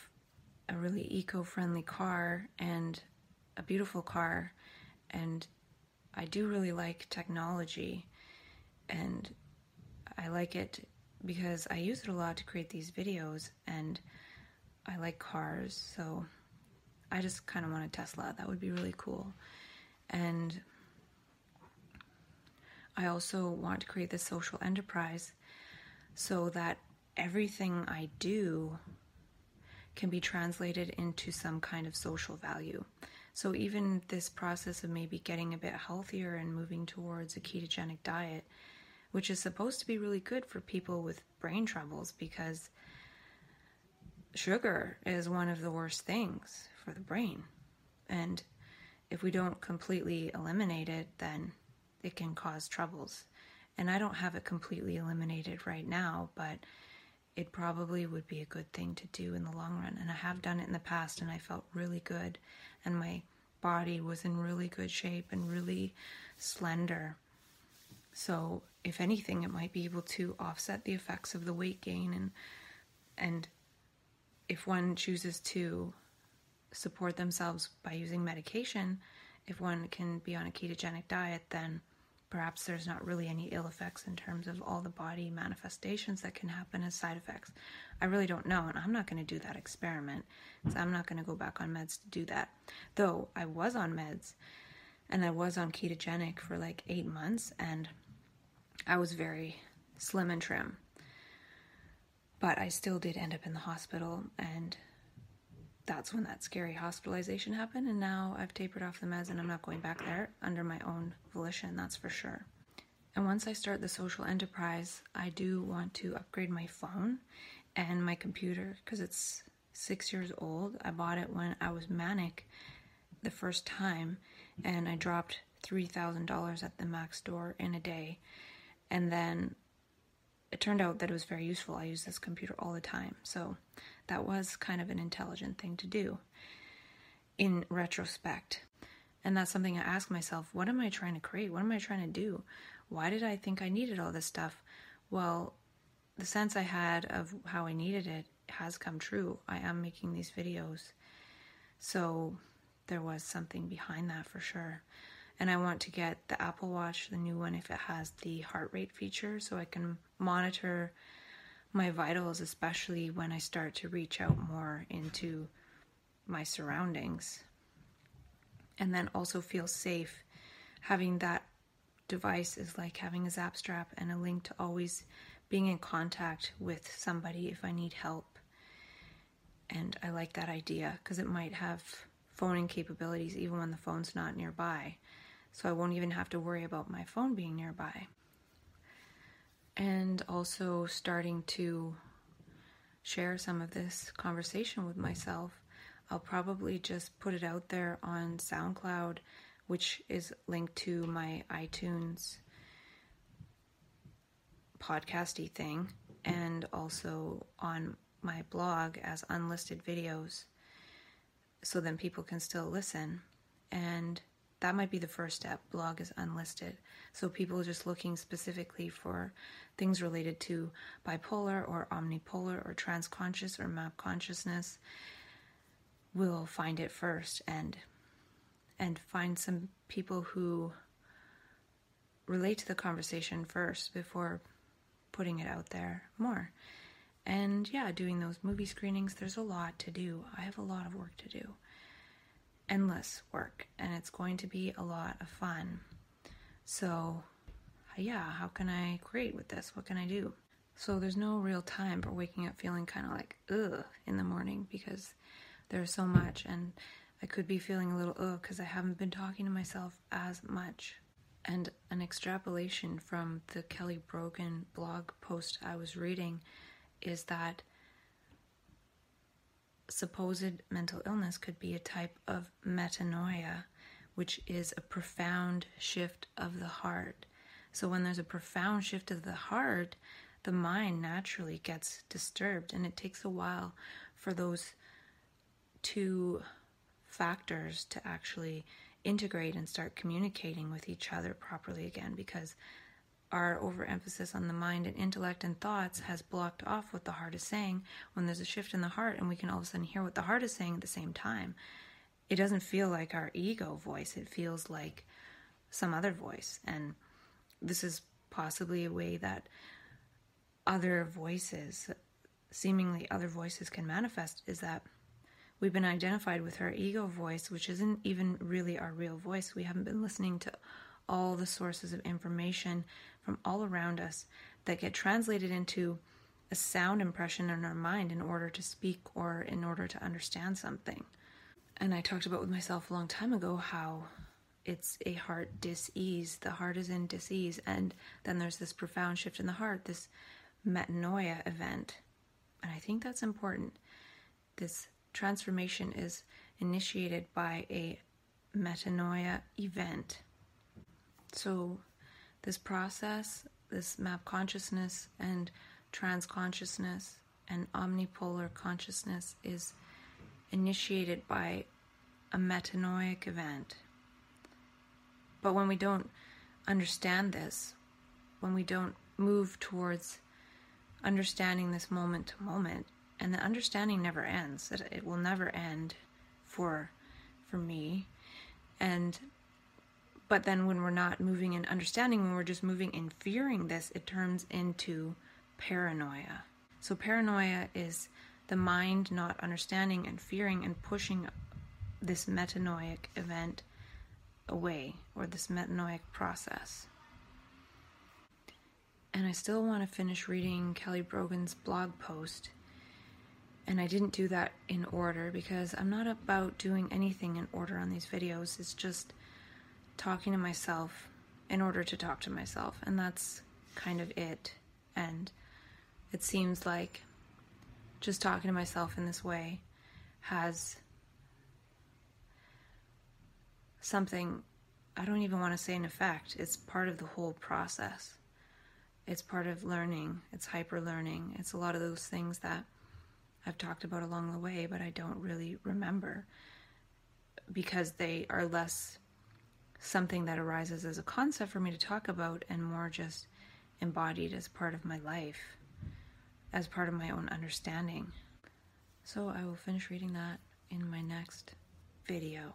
a really eco-friendly car and a beautiful car. And I do really like technology, and I like it because I use it a lot to create these videos, and I like cars, so I just kind of want a Tesla. That would be really cool. And I also want to create this social enterprise so that everything I do can be translated into some kind of social value. So even this process of maybe getting a bit healthier and moving towards a ketogenic diet, which is supposed to be really good for people with brain troubles because sugar is one of the worst things for the brain, and if we don't completely eliminate it, then it can cause troubles. And I don't have it completely eliminated right now, but it probably would be a good thing to do in the long run, and I have done it in the past, and I felt really good, and my body was in really good shape and really slender. So if anything, it might be able to offset the effects of the weight gain, and and if one chooses to support themselves by using medication, if one can be on a ketogenic diet, then perhaps there's not really any ill effects in terms of all the body manifestations that can happen as side effects. I really don't know, and I'm not going to do that experiment because I'm not going to go back on meds to do that. Though I was on meds, and I was on ketogenic for like eight months, and I was very slim and trim. But I still did end up in the hospital, and that's when that scary hospitalization happened, and now I've tapered off the meds, and I'm not going back there under my own volition, that's for sure. And once I start the social enterprise, I do want to upgrade my phone and my computer because it's six years old. I bought it when I was manic the first time, and I dropped three thousand dollars at the Mac store in a day, and then it turned out that it was very useful. I use this computer all the time. So that was kind of an intelligent thing to do in retrospect. And that's something I ask myself, what am I trying to create? What am I trying to do? Why did I think I needed all this stuff? Well, the sense I had of how I needed it has come true. I am making these videos. So there was something behind that for sure. And I want to get the Apple Watch, the new one, if it has the heart rate feature, so I can monitor my vitals, especially when I start to reach out more into my surroundings. And then also feel safe. Having that device is like having a zap strap and a link to always being in contact with somebody if I need help. And I like that idea because it might have phoning capabilities even when the phone's not nearby. So I won't even have to worry about my phone being nearby. and also starting to share some of this conversation with myself. I'll probably just put it out there on SoundCloud, which is linked to my iTunes podcasty thing, and also on my blog as unlisted videos, so then people can still listen. And that might be the first step. Blog is unlisted. So people just looking specifically for things related to bipolar or omnipolar or transconscious or map consciousness will find it first, and and find some people who relate to the conversation first before putting it out there more. And yeah, doing those movie screenings, there's a lot to do. I have a lot of work to do. Endless work. And it's going to be a lot of fun. So yeah, how can I create with this? What can I do? So there's no real time for waking up feeling kind of like, ugh, in the morning, because there's so much. And I could be feeling a little, ugh, because I haven't been talking to myself as much. And an extrapolation from the Kelly Brogan blog post I was reading is that supposed mental illness could be a type of metanoia, which is a profound shift of the heart. So when there's a profound shift of the heart, the mind naturally gets disturbed, and it takes a while for those two factors to actually integrate and start communicating with each other properly again, because our overemphasis on the mind and intellect and thoughts has blocked off what the heart is saying. When there's a shift in the heart and we can all of a sudden hear what the heart is saying at the same time, it doesn't feel like our ego voice. It feels like some other voice. And this is possibly a way that other voices, seemingly other voices, can manifest, is that we've been identified with our ego voice, which isn't even really our real voice. We haven't been listening to all the sources of information from all around us that get translated into a sound impression in our mind in order to speak or in order to understand something. And I talked about with myself a long time ago how it's a heart dis-ease. The heart is in dis-ease, and then there's this profound shift in the heart, this metanoia event. And I think that's important. This transformation is initiated by a metanoia event. So this process, this map consciousness and transconsciousness and omnipolar consciousness, is initiated by a metanoic event. But when we don't understand this, when we don't move towards understanding this moment to moment, and the understanding never ends, it, it will never end for for me, and but then when we're not moving in understanding, when we're just moving in fearing this, it turns into paranoia. So paranoia is the mind not understanding and fearing and pushing this metanoic event away, or this metanoic process. And I still want to finish reading Kelly Brogan's blog post. And I didn't do that in order, because I'm not about doing anything in order on these videos. It's just talking to myself in order to talk to myself, and that's kind of it. And it seems like just talking to myself in this way has something, I don't even want to say an effect, it's part of the whole process. It's part of learning, it's hyper learning, it's a lot of those things that I've talked about along the way, but I don't really remember, because they are less something that arises as a concept for me to talk about and more just embodied as part of my life, as part of my own understanding. So I will finish reading that in my next video.